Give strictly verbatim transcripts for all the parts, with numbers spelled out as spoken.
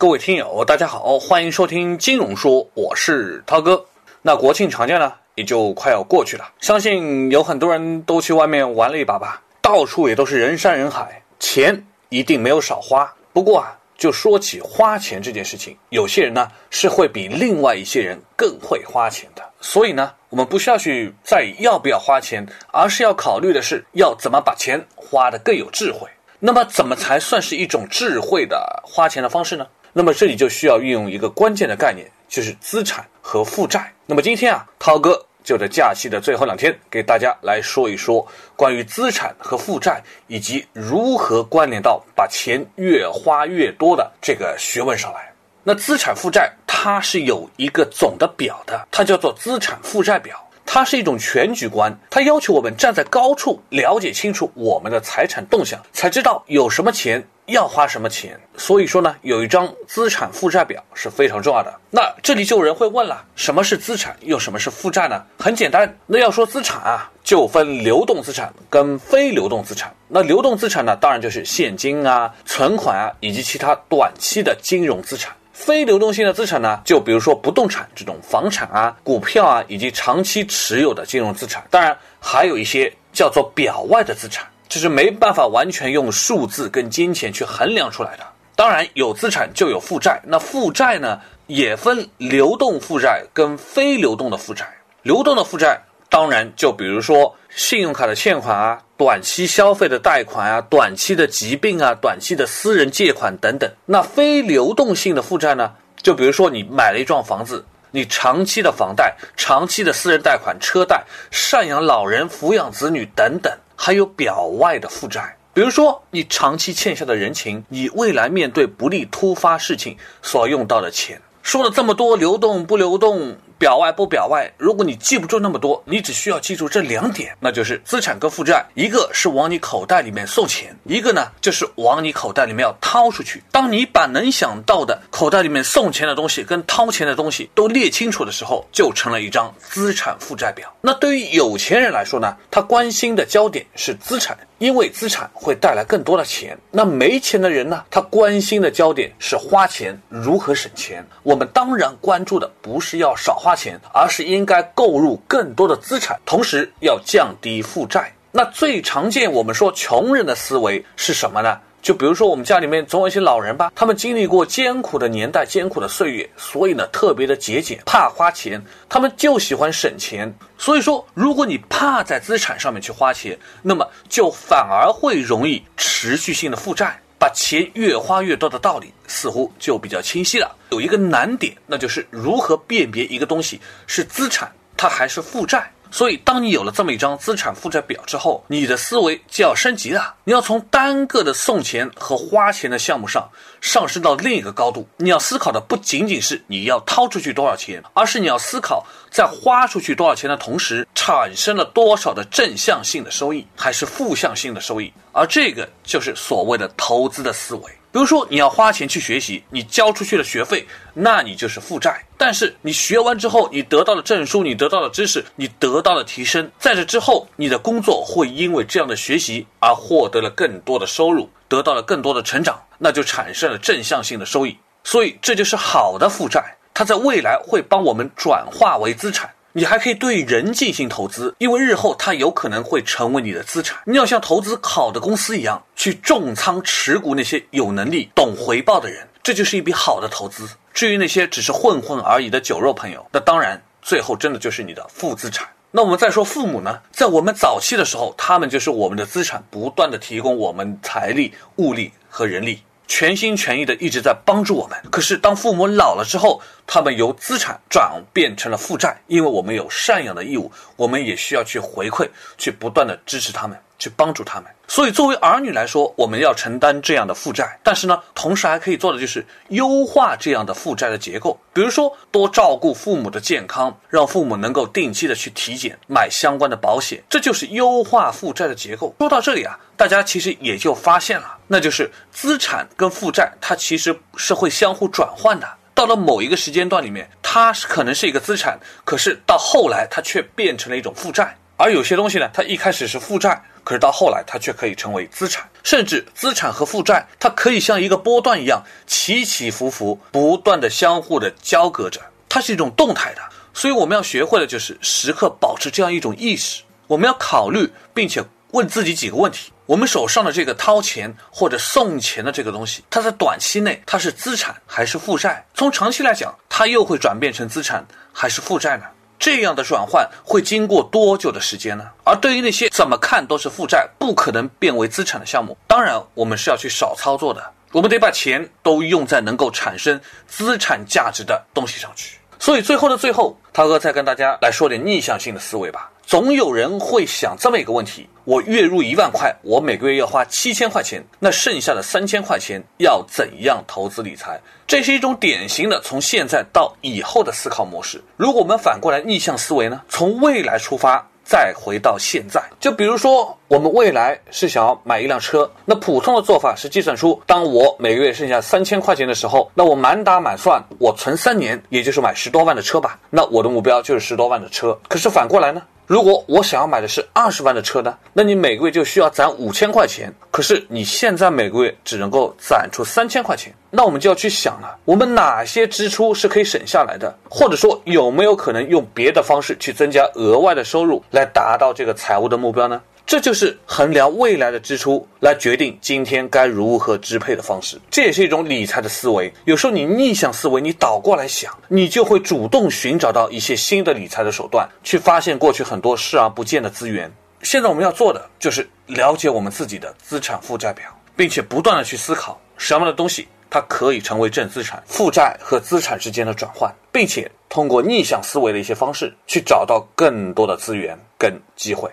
各位听友大家好，欢迎收听金融说，我是涛哥。那国庆长假呢也就快要过去了，相信有很多人都去外面玩了一把吧，到处也都是人山人海，钱一定没有少花。不过啊，就说起花钱这件事情，有些人呢是会比另外一些人更会花钱的，所以呢我们不需要去在意要不要花钱，而是要考虑的是要怎么把钱花得更有智慧。那么怎么才算是一种智慧的花钱的方式呢？那么这里就需要运用一个关键的概念，就是资产和负债。那么今天啊，涛哥就在假期的最后两天给大家来说一说关于资产和负债以及如何关联到把钱越花越多的这个学问上来。那资产负债它是有一个总的表的，它叫做资产负债表，它是一种全局观，它要求我们站在高处了解清楚我们的财产动向，才知道有什么钱要花什么钱。所以说呢，有一张资产负债表是非常重要的。那这里就有人会问了，什么是资产又什么是负债呢？很简单，那要说资产啊，就分流动资产跟非流动资产。那流动资产呢，当然就是现金啊、存款啊以及其他短期的金融资产。非流动性的资产呢，就比如说不动产这种房产啊、股票啊以及长期持有的金融资产。当然还有一些叫做表外的资产，这是没办法完全用数字跟金钱去衡量出来的。当然有资产就有负债，那负债呢也分流动负债跟非流动的负债。流动的负债当然就比如说信用卡的欠款啊、短期消费的贷款啊、短期的疾病啊、短期的私人借款等等。那非流动性的负债呢，就比如说你买了一幢房子，你长期的房贷、长期的私人贷款、车贷、赡养老人、抚养子女等等。还有表外的负债，比如说你长期欠下的人情，你未来面对不利突发事情所用到的钱。说了这么多，流动不流动，表外不表外，如果你记不住那么多，你只需要记住这两点，那就是资产跟负债，一个是往你口袋里面送钱，一个呢就是往你口袋里面要掏出去。当你把能想到的口袋里面送钱的东西跟掏钱的东西都列清楚的时候，就成了一张资产负债表。那对于有钱人来说呢，他关心的焦点是资产，因为资产会带来更多的钱。那没钱的人呢，他关心的焦点是花钱如何省钱。我们当然关注的不是要少花花钱，而是应该购入更多的资产，同时要降低负债。那最常见我们说穷人的思维是什么呢？就比如说我们家里面总有一些老人吧，他们经历过艰苦的年代、艰苦的岁月，所以呢特别的节俭，怕花钱，他们就喜欢省钱。所以说如果你怕在资产上面去花钱，那么就反而会容易持续性的负债。把钱越花越多的道理似乎就比较清晰了。有一个难点，那就是如何辨别一个东西是资产它还是负债。所以当你有了这么一张资产负债表之后，你的思维就要升级了，你要从单个的送钱和花钱的项目上上升到另一个高度。你要思考的不仅仅是你要掏出去多少钱，而是你要思考在花出去多少钱的同时产生了多少的正向性的收益还是负向性的收益。而这个就是所谓的投资的思维。比如说你要花钱去学习，你交出去的学费，那你就是负债。但是你学完之后，你得到了证书，你得到了知识，你得到了提升，在这之后你的工作会因为这样的学习而获得了更多的收入，得到了更多的成长，那就产生了正向性的收益。所以这就是好的负债，它在未来会帮我们转化为资产。你还可以对人进行投资，因为日后它有可能会成为你的资产。你要像投资好的公司一样，去重仓持股那些有能力、懂回报的人，这就是一笔好的投资。至于那些只是混混而已的酒肉朋友，那当然最后真的就是你的负资产。那我们再说父母呢，在我们早期的时候，他们就是我们的资产，不断的提供我们财力、物力和人力，全心全意的一直在帮助我们。可是当父母老了之后，他们由资产转变成了负债，因为我们有赡养的义务，我们也需要去回馈，去不断的支持他们，去帮助他们。所以作为儿女来说，我们要承担这样的负债，但是呢同时还可以做的就是优化这样的负债的结构。比如说多照顾父母的健康，让父母能够定期的去体检，买相关的保险，这就是优化负债的结构。说到这里啊，大家其实也就发现了，那就是资产跟负债它其实是会相互转换的。到了某一个时间段里面，它可能是一个资产，可是到后来它却变成了一种负债。而有些东西呢，它一开始是负债，可是到后来它却可以成为资产，甚至资产和负债它可以像一个波段一样起起伏伏，不断的相互的交割着，它是一种动态的。所以我们要学会的就是时刻保持这样一种意识，我们要考虑并且问自己几个问题。我们手上的这个掏钱或者送钱的这个东西，它在短期内它是资产还是负债？从长期来讲，它又会转变成资产还是负债呢？这样的转换会经过多久的时间呢？而对于那些怎么看都是负债不可能变为资产的项目，当然我们是要去少操作的，我们得把钱都用在能够产生资产价值的东西上去。所以最后的最后，涛哥再跟大家来说点逆向性的思维吧。总有人会想这么一个问题，我月入一万块，我每个月要花七千块钱，那剩下的三千块钱要怎样投资理财？这是一种典型的从现在到以后的思考模式。如果我们反过来逆向思维呢？从未来出发，再回到现在。就比如说我们未来是想要买一辆车，那普通的做法是计算出当我每个月剩下三千块钱的时候，那我满打满算我存三年，也就是买十多万的车吧，那我的目标就是十多万的车。可是反过来呢，如果我想要买的是二十万的车呢，那你每个月就需要攒五千块钱，可是你现在每个月只能够攒出三千块钱，那我们就要去想了，我们哪些支出是可以省下来的，或者说有没有可能用别的方式去增加额外的收入来达到这个财务的目标呢？这就是衡量未来的支出来决定今天该如何支配的方式，这也是一种理财的思维。有时候你逆向思维，你倒过来想，你就会主动寻找到一些新的理财的手段，去发现过去很多视而不见的资源。现在我们要做的就是了解我们自己的资产负债表，并且不断的去思考什么样的东西它可以成为正资产，负债和资产之间的转换，并且通过逆向思维的一些方式去找到更多的资源跟机会。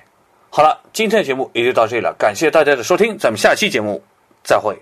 好了，今天的节目也就到这里了，感谢大家的收听，咱们下期节目再会。